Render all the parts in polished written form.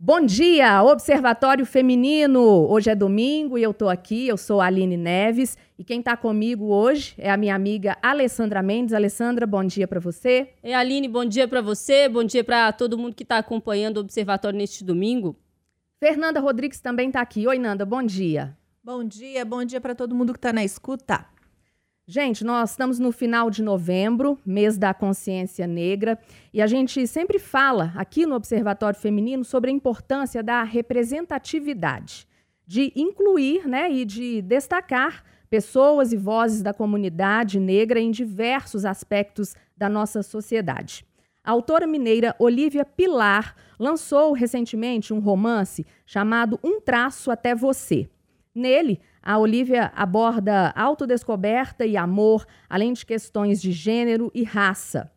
Bom dia, Observatório Feminino! Hoje é domingo e eu estou aqui, eu sou a Aline Neves e quem está comigo hoje é a minha amiga Alessandra Mendes. Alessandra, bom dia para você. E Aline, bom dia para você, bom dia para todo mundo que está acompanhando o Observatório neste domingo. Fernanda Rodrigues também está aqui. Oi, Nanda, bom dia. Bom dia para todo mundo que está na escuta. Gente, nós estamos no final de novembro, mês da consciência negra, e a gente sempre fala aqui no Observatório Feminino sobre a importância da representatividade, de incluir, né, e de destacar pessoas e vozes da comunidade negra em diversos aspectos da nossa sociedade. A autora mineira Olívia Pilar lançou recentemente um romance chamado Um Traço Até Você. Nele, a Olívia aborda autodescoberta e amor, além de questões de gênero e raça.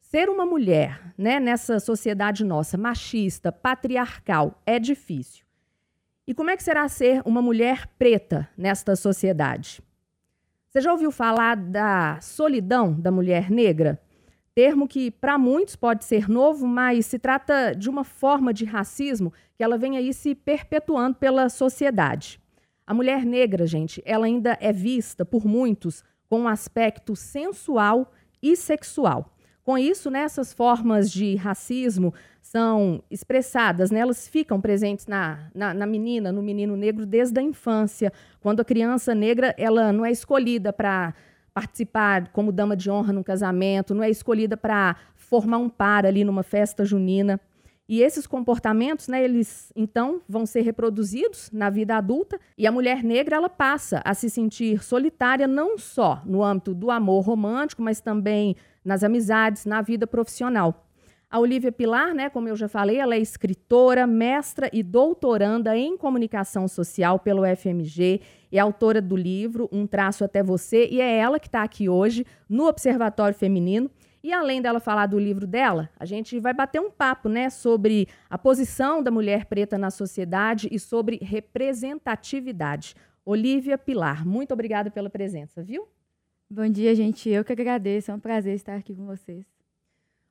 Ser uma mulher, né, nessa sociedade nossa, machista, patriarcal, é difícil. E como é que será ser uma mulher preta nesta sociedade? Você já ouviu falar da solidão da mulher negra? Termo que, para muitos, pode ser novo, mas se trata de uma forma de racismo que ela vem aí se perpetuando pela sociedade. A mulher negra, gente, ela ainda é vista por muitos com um aspecto sensual e sexual. Com isso, né, essas formas de racismo são expressadas, né, elas ficam presentes na menina, no menino negro desde a infância, quando a criança negra ela não é escolhida para participar como dama de honra num casamento, não é escolhida para formar um par ali numa festa junina. E esses comportamentos, né, eles então vão ser reproduzidos na vida adulta e a mulher negra ela passa a se sentir solitária não só no âmbito do amor romântico, mas também nas amizades, na vida profissional. A Olívia Pilar, né, como eu já falei, ela é escritora, mestra e doutoranda em comunicação social pelo UFMG, é autora do livro Um Traço Até Você e é ela que está aqui hoje no Observatório Feminino. E além dela falar do livro dela, a gente vai bater um papo, né, sobre a posição da mulher preta na sociedade e sobre representatividade. Olívia Pilar, muito obrigada pela presença, viu? Bom dia, gente. Eu que agradeço. É um prazer estar aqui com vocês.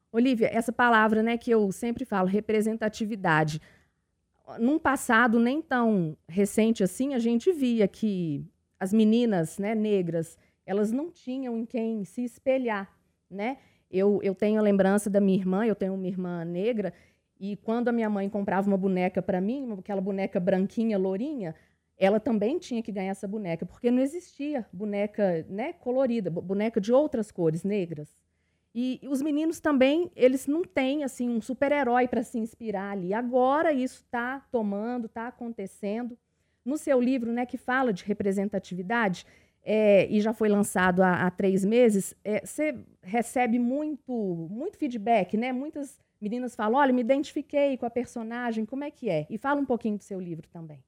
Olívia, essa palavra, né, que eu sempre falo, representatividade. Num passado nem tão recente assim, a gente via que as meninas, né, negras, elas não tinham em quem se espelhar, né? Eu tenho a lembrança da minha irmã, eu tenho uma irmã negra, e quando a minha mãe comprava uma boneca para mim, aquela boneca branquinha, lourinha, ela também tinha que ganhar essa boneca, porque não existia boneca, né, colorida, boneca de outras cores, negras. E os meninos também, eles não têm assim, um super-herói para se inspirar ali. Agora isso está tomando, está acontecendo. No seu livro, né, que fala de representatividade, e já foi lançado há 3 meses, você recebe muito feedback, né? Muitas meninas falam, olha, me identifiquei com a personagem, como é que é? E fala um pouquinho do seu livro também.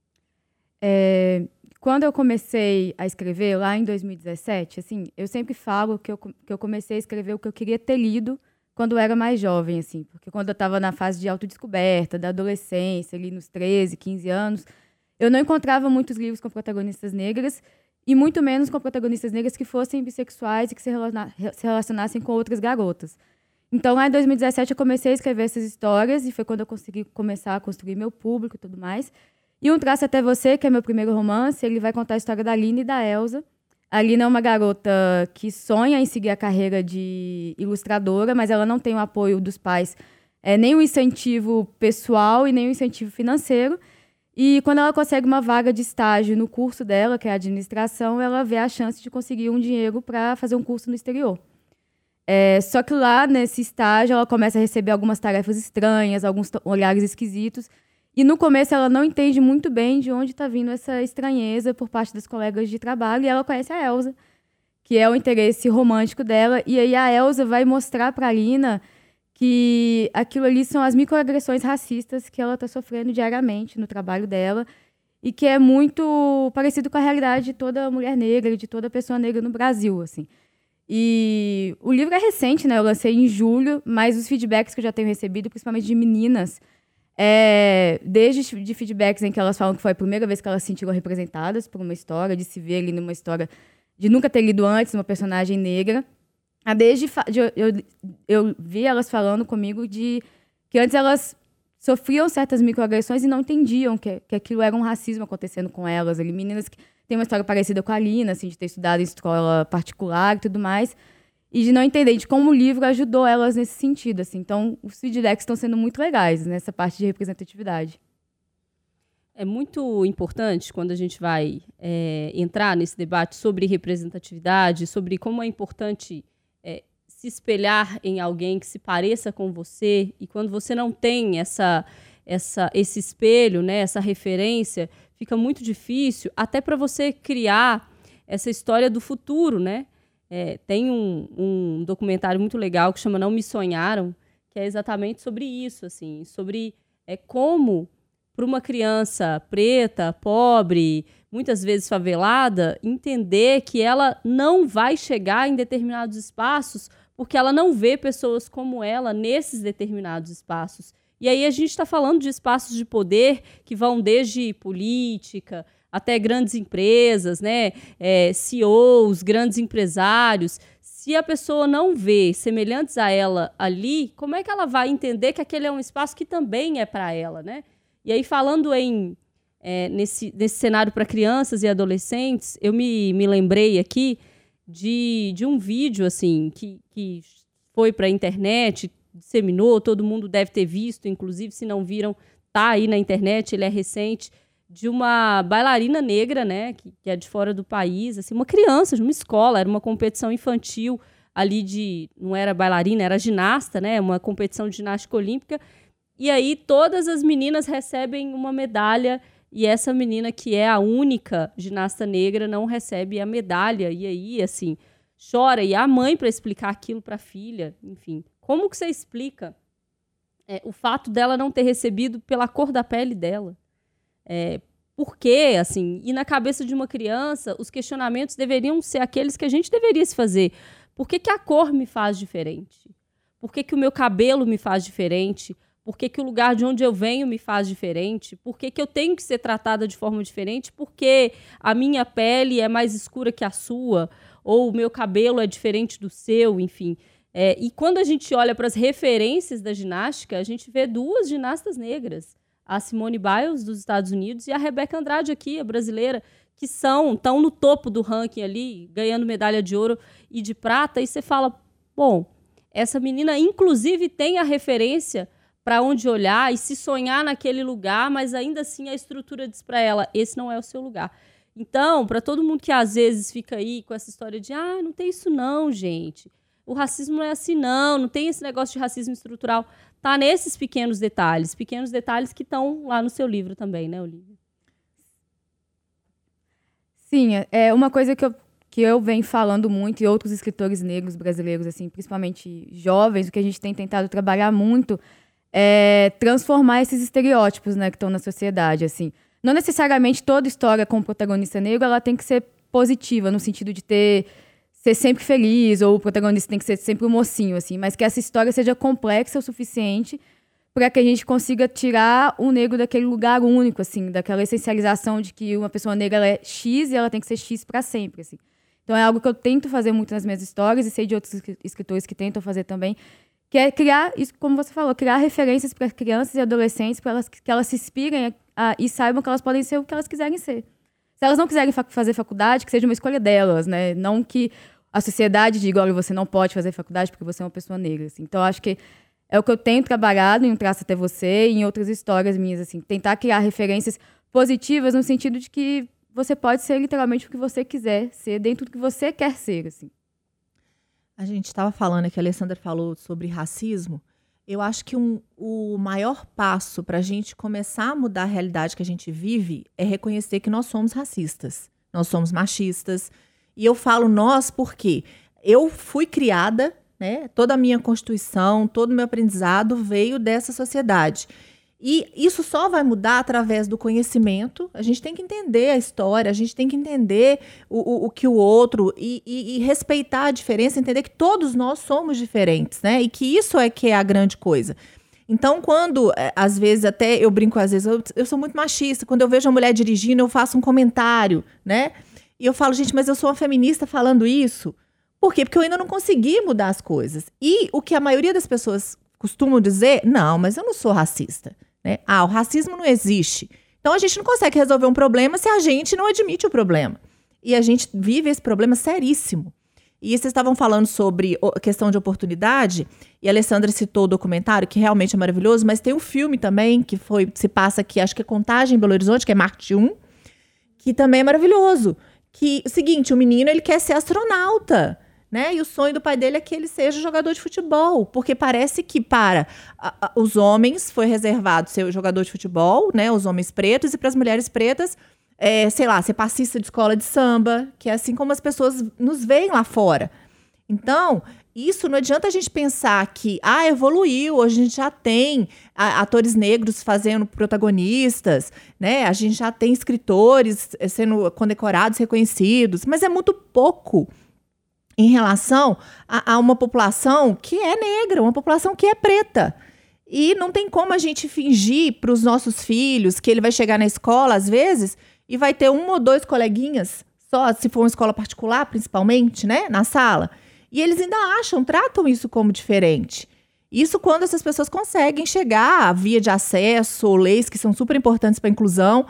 Quando eu comecei a escrever, lá em 2017, assim, eu sempre falo que eu comecei a escrever o que eu queria ter lido quando eu era mais jovem, assim, porque quando eu estava na fase de autodescoberta, da adolescência, ali nos 13, 15 anos, eu não encontrava muitos livros com protagonistas negras, e muito menos com protagonistas negras que fossem bissexuais e que se relacionassem com outras garotas. Então, lá em 2017, eu comecei a escrever essas histórias e foi quando eu consegui começar a construir meu público e tudo mais. E Um Traço Até Você, que é meu primeiro romance, ele vai contar a história da Aline e da Elza. A Aline é uma garota que sonha em seguir a carreira de ilustradora, mas ela não tem o apoio dos pais, nem o incentivo pessoal e nem o incentivo financeiro. E quando ela consegue uma vaga de estágio no curso dela, que é a administração, ela vê a chance de conseguir um dinheiro para fazer um curso no exterior. Só que lá, nesse estágio, ela começa a receber algumas tarefas estranhas, alguns olhares esquisitos. E no começo ela não entende muito bem de onde está vindo essa estranheza por parte das colegas de trabalho. E ela conhece a Elza, que é o interesse romântico dela. E aí a Elza vai mostrar para a Alina que aquilo ali são as microagressões racistas que ela está sofrendo diariamente no trabalho dela e que é muito parecido com a realidade de toda mulher negra e de toda pessoa negra no Brasil, assim. E o livro é recente, né? Eu lancei em julho, mas os feedbacks que eu já tenho recebido, principalmente de meninas, desde de feedbacks em que elas falam que foi a primeira vez que elas se sentiram representadas por uma história, de se ver ali numa história de nunca ter lido antes uma personagem negra, eu vi elas falando comigo de que antes elas sofriam certas microagressões e não entendiam que aquilo era um racismo acontecendo com elas. Ali, meninas que têm uma história parecida com a Alina, assim, de ter estudado em escola particular e tudo mais, e de não entender de como o livro ajudou elas nesse sentido. Assim. Então, os feedbacks estão sendo muito legais nessa parte de representatividade. É muito importante quando a gente vai entrar nesse debate sobre representatividade, sobre como é importante... se espelhar em alguém que se pareça com você, e quando você não tem esse espelho, né, essa referência, fica muito difícil até para você criar essa história do futuro, né? Tem um documentário muito legal que chama Não Me Sonharam, que é exatamente sobre isso, assim, sobre como para uma criança preta, pobre, muitas vezes favelada, entender que ela não vai chegar em determinados espaços porque ela não vê pessoas como ela nesses determinados espaços. E aí a gente está falando de espaços de poder que vão desde política até grandes empresas, né? CEOs, grandes empresários. Se a pessoa não vê semelhantes a ela ali, como é que ela vai entender que aquele é um espaço que também é para ela, né? E aí, falando nesse cenário para crianças e adolescentes, eu me lembrei aqui de um vídeo assim, que foi para a internet, disseminou, todo mundo deve ter visto, inclusive, se não viram, tá aí na internet, ele é recente, de uma bailarina negra, né, que é de fora do país, assim, uma criança de uma escola, era uma competição infantil ali não era bailarina, era ginasta, né, uma competição de ginástica olímpica. E aí todas as meninas recebem uma medalha e essa menina, que é a única ginasta negra, não recebe a medalha. E aí, assim, chora. E a mãe para explicar aquilo para a filha, enfim. Como que você explica o fato dela não ter recebido pela cor da pele dela? Por quê? Assim, e na cabeça de uma criança, os questionamentos deveriam ser aqueles que a gente deveria se fazer. Por que a cor me faz diferente? Por que o meu cabelo me faz diferente? Por que o lugar de onde eu venho me faz diferente? Por que eu tenho que ser tratada de forma diferente? Por que a minha pele é mais escura que a sua? Ou o meu cabelo é diferente do seu? Enfim. E quando a gente olha para as referências da ginástica, a gente vê duas ginastas negras. A Simone Biles, dos Estados Unidos, e a Rebeca Andrade aqui, a brasileira, que estão no topo do ranking ali, ganhando medalha de ouro e de prata. E você fala, bom, essa menina inclusive tem a referência... para onde olhar e se sonhar naquele lugar, mas ainda assim a estrutura diz para ela, esse não é o seu lugar. Então, para todo mundo que às vezes fica aí com essa história de não tem isso não, gente. O racismo não é assim não tem esse negócio de racismo estrutural. Tá nesses pequenos detalhes que estão lá no seu livro também, né, Olívia? Sim, é uma coisa que eu venho falando muito, e outros escritores negros brasileiros, assim, principalmente jovens, o que a gente tem tentado trabalhar muito é transformar esses estereótipos, né, que estão na sociedade. Assim. Não necessariamente toda história com o protagonista negro ela tem que ser positiva, no sentido de ser sempre feliz, ou o protagonista tem que ser sempre um mocinho, assim, mas que essa história seja complexa o suficiente para que a gente consiga tirar o negro daquele lugar único, assim, daquela essencialização de que uma pessoa negra ela é X e ela tem que ser X para sempre. Assim. Então é algo que eu tento fazer muito nas minhas histórias, e sei de outros escritores que tentam fazer também, que é criar, isso, como você falou, criar referências para crianças e adolescentes, para que elas se inspirem e saibam que elas podem ser o que elas quiserem ser. Se elas não quiserem fazer faculdade, que seja uma escolha delas, né? Não que a sociedade diga, olha, você não pode fazer faculdade porque você é uma pessoa negra. Assim. Então, acho que é o que eu tenho trabalhado em Um Traço Até Você e em outras histórias minhas. Assim, tentar criar referências positivas no sentido de que você pode ser literalmente o que você quiser ser, dentro do que você quer ser, assim. A gente estava falando aqui, a Alessandra falou sobre racismo. Eu acho que o maior passo para a gente começar a mudar a realidade que a gente vive é reconhecer que nós somos racistas, nós somos machistas. E eu falo nós porque eu fui criada, né? Toda a minha constituição, todo o meu aprendizado veio dessa sociedade. E isso só vai mudar através do conhecimento. A gente tem que entender a história, a gente tem que entender o que o outro... E respeitar a diferença, entender que todos nós somos diferentes, né? E que isso é que é a grande coisa. Então, quando... Às vezes, até eu brinco, às vezes... Eu sou muito machista. Quando eu vejo uma mulher dirigindo, eu faço um comentário, né? E eu falo, gente, mas eu sou uma feminista falando isso. Por quê? Porque eu ainda não consegui mudar as coisas. E o que a maioria das pessoas costumam dizer... Não, mas eu não sou racista. Né? Ah, o racismo não existe. Então a gente não consegue resolver um problema se a gente não admite o problema. E a gente vive esse problema seríssimo. E vocês estavam falando sobre questão de oportunidade, e a Alessandra citou o documentário, que realmente é maravilhoso, mas tem um filme também, que foi, se passa aqui, acho que é Contagem em Belo Horizonte, que é Marte 1, que também é maravilhoso. Que o seguinte, o menino, ele quer ser astronauta, né? E o sonho do pai dele é que ele seja jogador de futebol, porque parece que para os homens foi reservado ser jogador de futebol, né? Os homens pretos, e para as mulheres pretas, sei lá, ser passista de escola de samba, que é assim como as pessoas nos veem lá fora. Então, isso não adianta a gente pensar que, evoluiu, hoje a gente já tem atores negros fazendo protagonistas, né? A gente já tem escritores sendo condecorados, reconhecidos, mas é muito pouco em relação a uma população que é negra, uma população que é preta. E não tem como a gente fingir para os nossos filhos que ele vai chegar na escola, às vezes, e vai ter um ou dois coleguinhas, só se for uma escola particular, principalmente, né, na sala. E eles ainda acham, tratam isso como diferente. Isso quando essas pessoas conseguem chegar à via de acesso ou leis que são super importantes para a inclusão.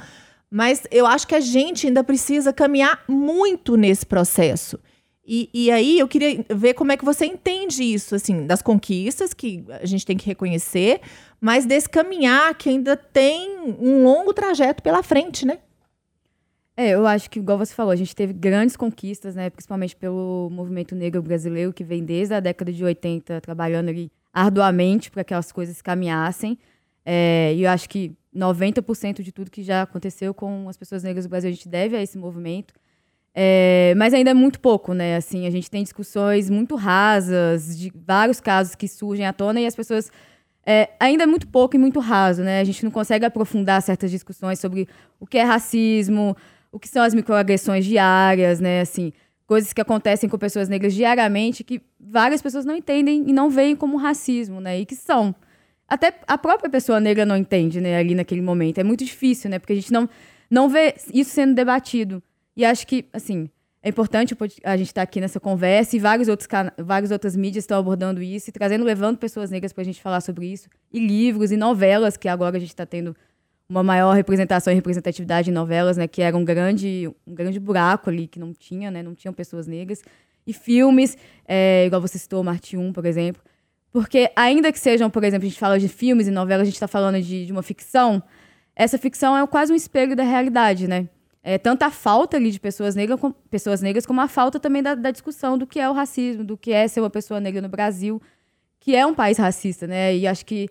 Mas eu acho que a gente ainda precisa caminhar muito nesse processo. E aí eu queria ver como é que você entende isso, assim, das conquistas que a gente tem que reconhecer, mas desse caminhar que ainda tem um longo trajeto pela frente, né? Eu acho que, igual você falou, a gente teve grandes conquistas, né, principalmente pelo movimento negro brasileiro, que vem desde a década de 80 trabalhando ali arduamente para que as coisas caminhassem. E eu acho que 90% de tudo que já aconteceu com as pessoas negras do Brasil a gente deve a esse movimento. Mas ainda é muito pouco, né? Assim, a gente tem discussões muito rasas de vários casos que surgem à tona e as pessoas... ainda é muito pouco e muito raso, né? A gente não consegue aprofundar certas discussões sobre o que é racismo, o que são as microagressões diárias, né? Assim, coisas que acontecem com pessoas negras diariamente que várias pessoas não entendem e não veem como racismo, né? E que são. Até a própria pessoa negra não entende, né? Ali naquele momento. É muito difícil, né? Porque a gente não vê isso sendo debatido. E acho que, assim, é importante a gente estar aqui nessa conversa e várias outras mídias estão abordando isso e levando pessoas negras para a gente falar sobre isso. E livros e novelas, que agora a gente está tendo uma maior representação e representatividade em novelas, né, que era um grande buraco ali, que não tinha, né, não tinham pessoas negras. E filmes, igual você citou, Marte 1, por exemplo. Porque ainda que sejam, por exemplo, a gente fala de filmes e novelas, a gente está falando de uma ficção. Essa ficção é quase um espelho da realidade, né? Tanto a falta ali de pessoas negras como a falta também da discussão do que é o racismo, do que é ser uma pessoa negra no Brasil, que é um país racista, né? E acho que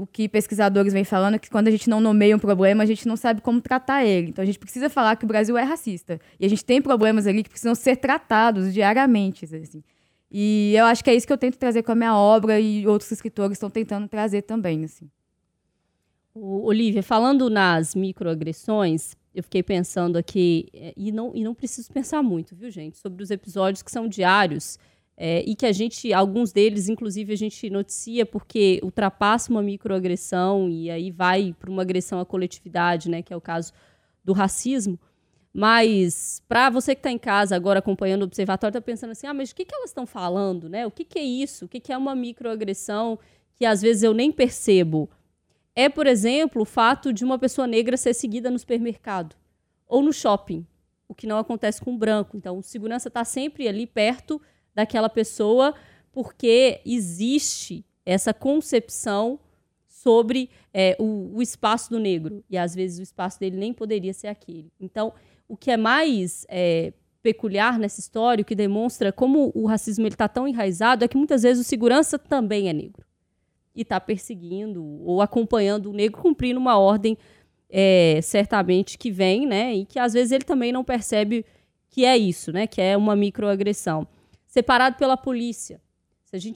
o que pesquisadores vêm falando é que quando a gente não nomeia um problema, a gente não sabe como tratar ele. Então a gente precisa falar que o Brasil é racista. E a gente tem problemas ali que precisam ser tratados diariamente, assim. E eu acho que é isso que eu tento trazer com a minha obra e outros escritores estão tentando trazer também, assim. Olívia, falando nas microagressões, eu fiquei pensando aqui, e não preciso pensar muito, viu, gente, sobre os episódios que são diários e que alguns deles, inclusive, a gente noticia porque ultrapassa uma microagressão e aí vai para uma agressão à coletividade, né, que é o caso do racismo. Mas para você que está em casa agora acompanhando o Observatório, está pensando assim, mas o que elas estão falando, né? O que é isso? O que é uma microagressão que às vezes eu nem percebo? É, por exemplo, o fato de uma pessoa negra ser seguida no supermercado ou no shopping, o que não acontece com o branco. Então, o segurança está sempre ali perto daquela pessoa porque existe essa concepção sobre o espaço do negro. E, às vezes, o espaço dele nem poderia ser aquele. Então, o que é mais peculiar nessa história, o que demonstra como o racismo está tão enraizado, é que, muitas vezes, o segurança também é negro e está perseguindo ou acompanhando o negro, cumprindo uma ordem certamente que vem, né, e que às vezes ele também não percebe que é isso, né, que é uma microagressão. Separado pela polícia.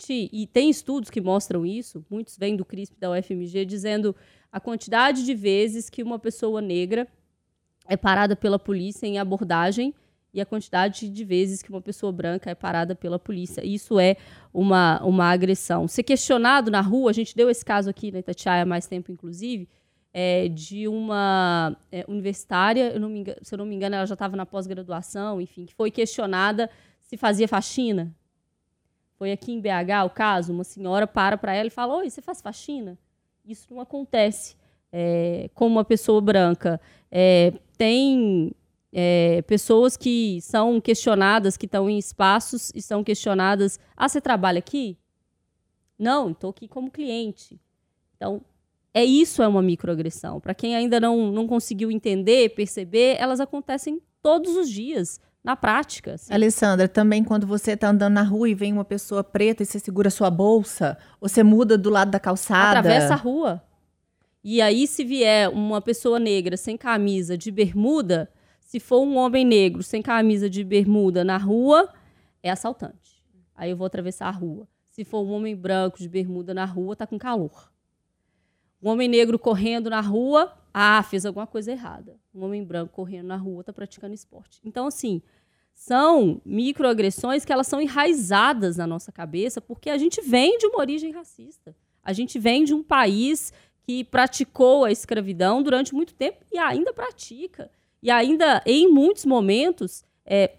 E tem estudos que mostram isso, muitos vêm do CRISP da UFMG, dizendo a quantidade de vezes que uma pessoa negra é parada pela polícia em abordagem e a quantidade de vezes que uma pessoa branca é parada pela polícia. Isso é uma agressão. Ser questionado na rua, a gente deu esse caso aqui na Itatiaia há mais tempo, inclusive, de uma universitária, se eu não me engano, ela já estava na pós-graduação, enfim, que foi questionada se fazia faxina. Foi aqui em BH o caso, uma senhora para ela e fala, oi, você faz faxina? Isso não acontece. como uma pessoa branca, tem pessoas que são questionadas, que estão em espaços e são questionadas. Ah, você trabalha aqui? Não, estou aqui como cliente. Então, isso é uma microagressão. Para quem ainda não conseguiu entender, perceber, elas acontecem todos os dias, na prática. Assim. Alessandra, também quando você está andando na rua e vem uma pessoa preta e você segura sua bolsa, ou você muda do lado da calçada. Atravessa a rua. E aí, se vier uma pessoa negra sem camisa de bermuda, se for um homem negro sem camisa de bermuda na rua, é assaltante. Aí eu vou atravessar a rua. Se for um homem branco de bermuda na rua, tá com calor. Um homem negro correndo na rua, fez alguma coisa errada. Um homem branco correndo na rua tá praticando esporte. Então, assim, são microagressões que elas são enraizadas na nossa cabeça, porque a gente vem de uma origem racista. A gente vem de um país que praticou a escravidão durante muito tempo e ainda pratica. E ainda, em muitos momentos,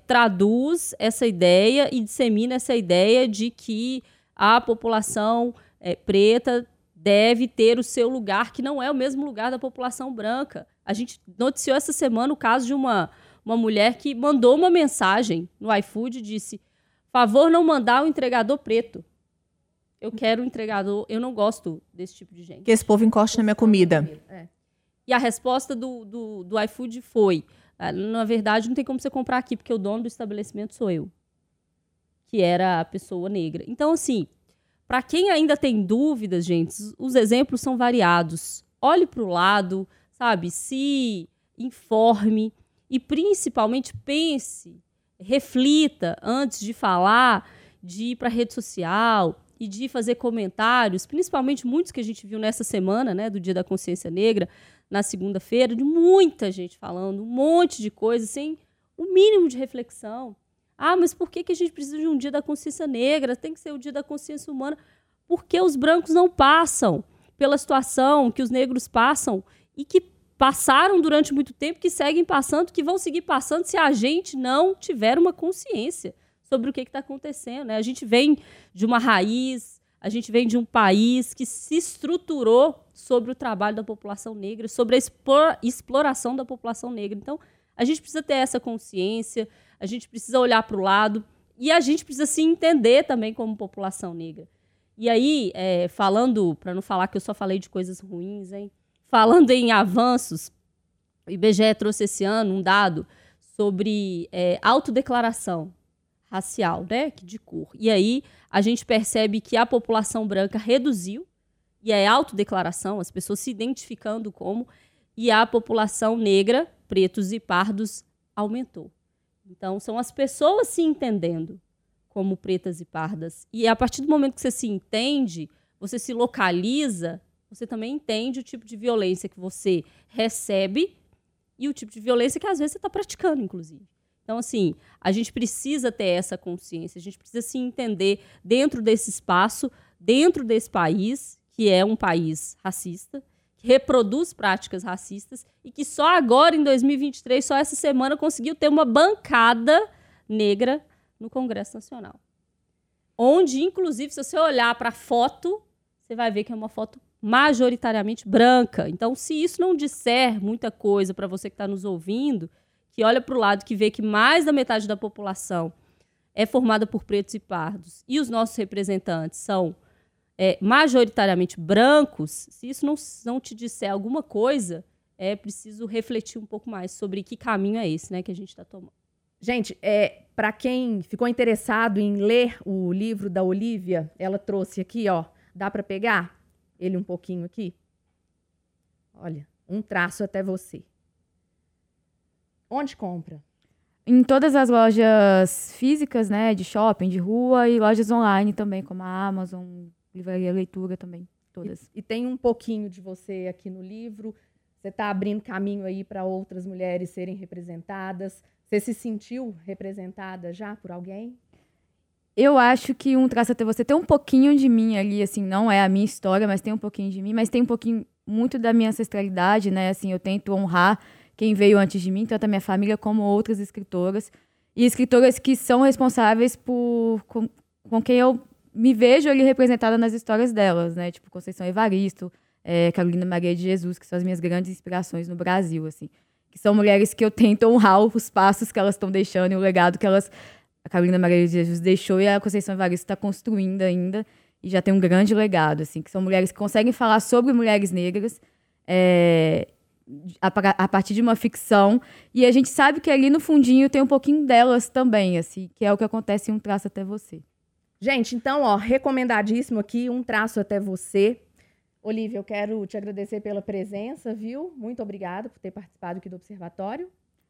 traduz essa ideia e dissemina essa ideia de que a população preta deve ter o seu lugar, que não é o mesmo lugar da população branca. A gente noticiou essa semana o caso de uma mulher que mandou uma mensagem no iFood e disse: favor não mandar o entregador preto. Eu quero um entregador, eu não gosto desse tipo de gente. Que esse povo encoste na minha comida. E a resposta do iFood foi: na verdade, não tem como você comprar aqui, porque o dono do estabelecimento sou eu, que era a pessoa negra. Então, assim, para quem ainda tem dúvidas, gente, os exemplos são variados. Olhe para o lado, sabe? Se informe e, principalmente, pense, reflita antes de falar, de ir para a rede social e de fazer comentários, principalmente muitos que a gente viu nessa semana, né, do Dia da Consciência Negra, na segunda-feira, de muita gente falando um monte de coisa sem o mínimo de reflexão. Ah, mas por que a gente precisa de um Dia da Consciência Negra? Tem que ser o Dia da Consciência Humana. Porque os brancos não passam pela situação que os negros passam e que passaram durante muito tempo, que seguem passando, que vão seguir passando se a gente não tiver uma consciência sobre o que está acontecendo, né? A gente vem de uma raiz, a gente vem de um país que se estruturou sobre o trabalho da população negra, sobre a exploração da população negra. Então, a gente precisa ter essa consciência, a gente precisa olhar para o lado e a gente precisa se entender também como população negra. E aí, falando, para não falar que eu só falei de coisas ruins, hein? Falando em avanços, o IBGE trouxe esse ano um dado sobre autodeclaração racial, né, de cor. E aí a gente percebe que a população branca reduziu, e é autodeclaração, as pessoas se identificando como, e a população negra, pretos e pardos, aumentou. Então, são as pessoas se entendendo como pretas e pardas. E a partir do momento que você se entende, você se localiza, você também entende o tipo de violência que você recebe e o tipo de violência que, às vezes, você está praticando, inclusive. Então, assim, a gente precisa ter essa consciência, a gente precisa se entender dentro desse espaço, dentro desse país, que é um país racista, que reproduz práticas racistas e que só agora, em 2023, só essa semana, conseguiu ter uma bancada negra no Congresso Nacional. Onde, inclusive, se você olhar para a foto, você vai ver que é uma foto majoritariamente branca. Então, se isso não disser muita coisa para você que está nos ouvindo, que olha para o lado, que vê que mais da metade da população é formada por pretos e pardos, e os nossos representantes são majoritariamente brancos, se isso não te disser alguma coisa, é preciso refletir um pouco mais sobre que caminho é esse, né, que a gente está tomando. Gente, para quem ficou interessado em ler o livro da Olívia, ela trouxe aqui, ó, dá para pegar ele um pouquinho aqui? Olha, Um Traço Até Você. Onde compra? Em todas as lojas físicas, né, de shopping, de rua, e lojas online também, como a Amazon, Livraria Leitura também, todas. E tem um pouquinho de você aqui no livro, você está abrindo caminho aí para outras mulheres serem representadas. Você se sentiu representada já por alguém? Eu acho que Um Traço Até Você tem um pouquinho de mim ali, assim, não é a minha história, mas tem um pouquinho de mim, mas tem um pouquinho, muito da minha ancestralidade, né, assim, eu tento honrar quem veio antes de mim, tanto a minha família como outras escritoras. E escritoras que são responsáveis com quem eu me vejo ali representada nas histórias delas, né? Tipo, Conceição Evaristo, Carolina Maria de Jesus, que são as minhas grandes inspirações no Brasil, assim. Que são mulheres que eu tento honrar os passos que elas estão deixando e o legado que elas... A Carolina Maria de Jesus deixou e a Conceição Evaristo está construindo ainda e já tem um grande legado, assim. Que são mulheres que conseguem falar sobre mulheres negras a partir de uma ficção. E a gente sabe que ali no fundinho tem um pouquinho delas também, assim. Que é o que acontece em Um Traço Até Você. Gente, então, ó, recomendadíssimo aqui, Um Traço Até Você. Olívia, eu quero te agradecer pela presença, viu? Muito obrigada por ter participado aqui do Observatório.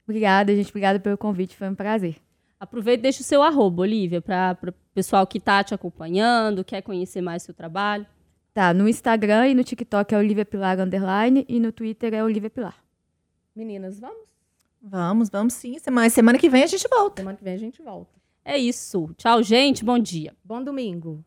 Obrigada, gente. Obrigada pelo convite. Foi um prazer. Aproveita e deixa o seu @ Olívia, para o pessoal que está te acompanhando, quer conhecer mais o seu trabalho. Tá, no Instagram e no TikTok é Olívia Pilar _ e no Twitter é Olívia Pilar. Meninas, vamos? Vamos sim. Semana que vem a gente volta. É isso. Tchau, gente. Bom dia. Bom domingo.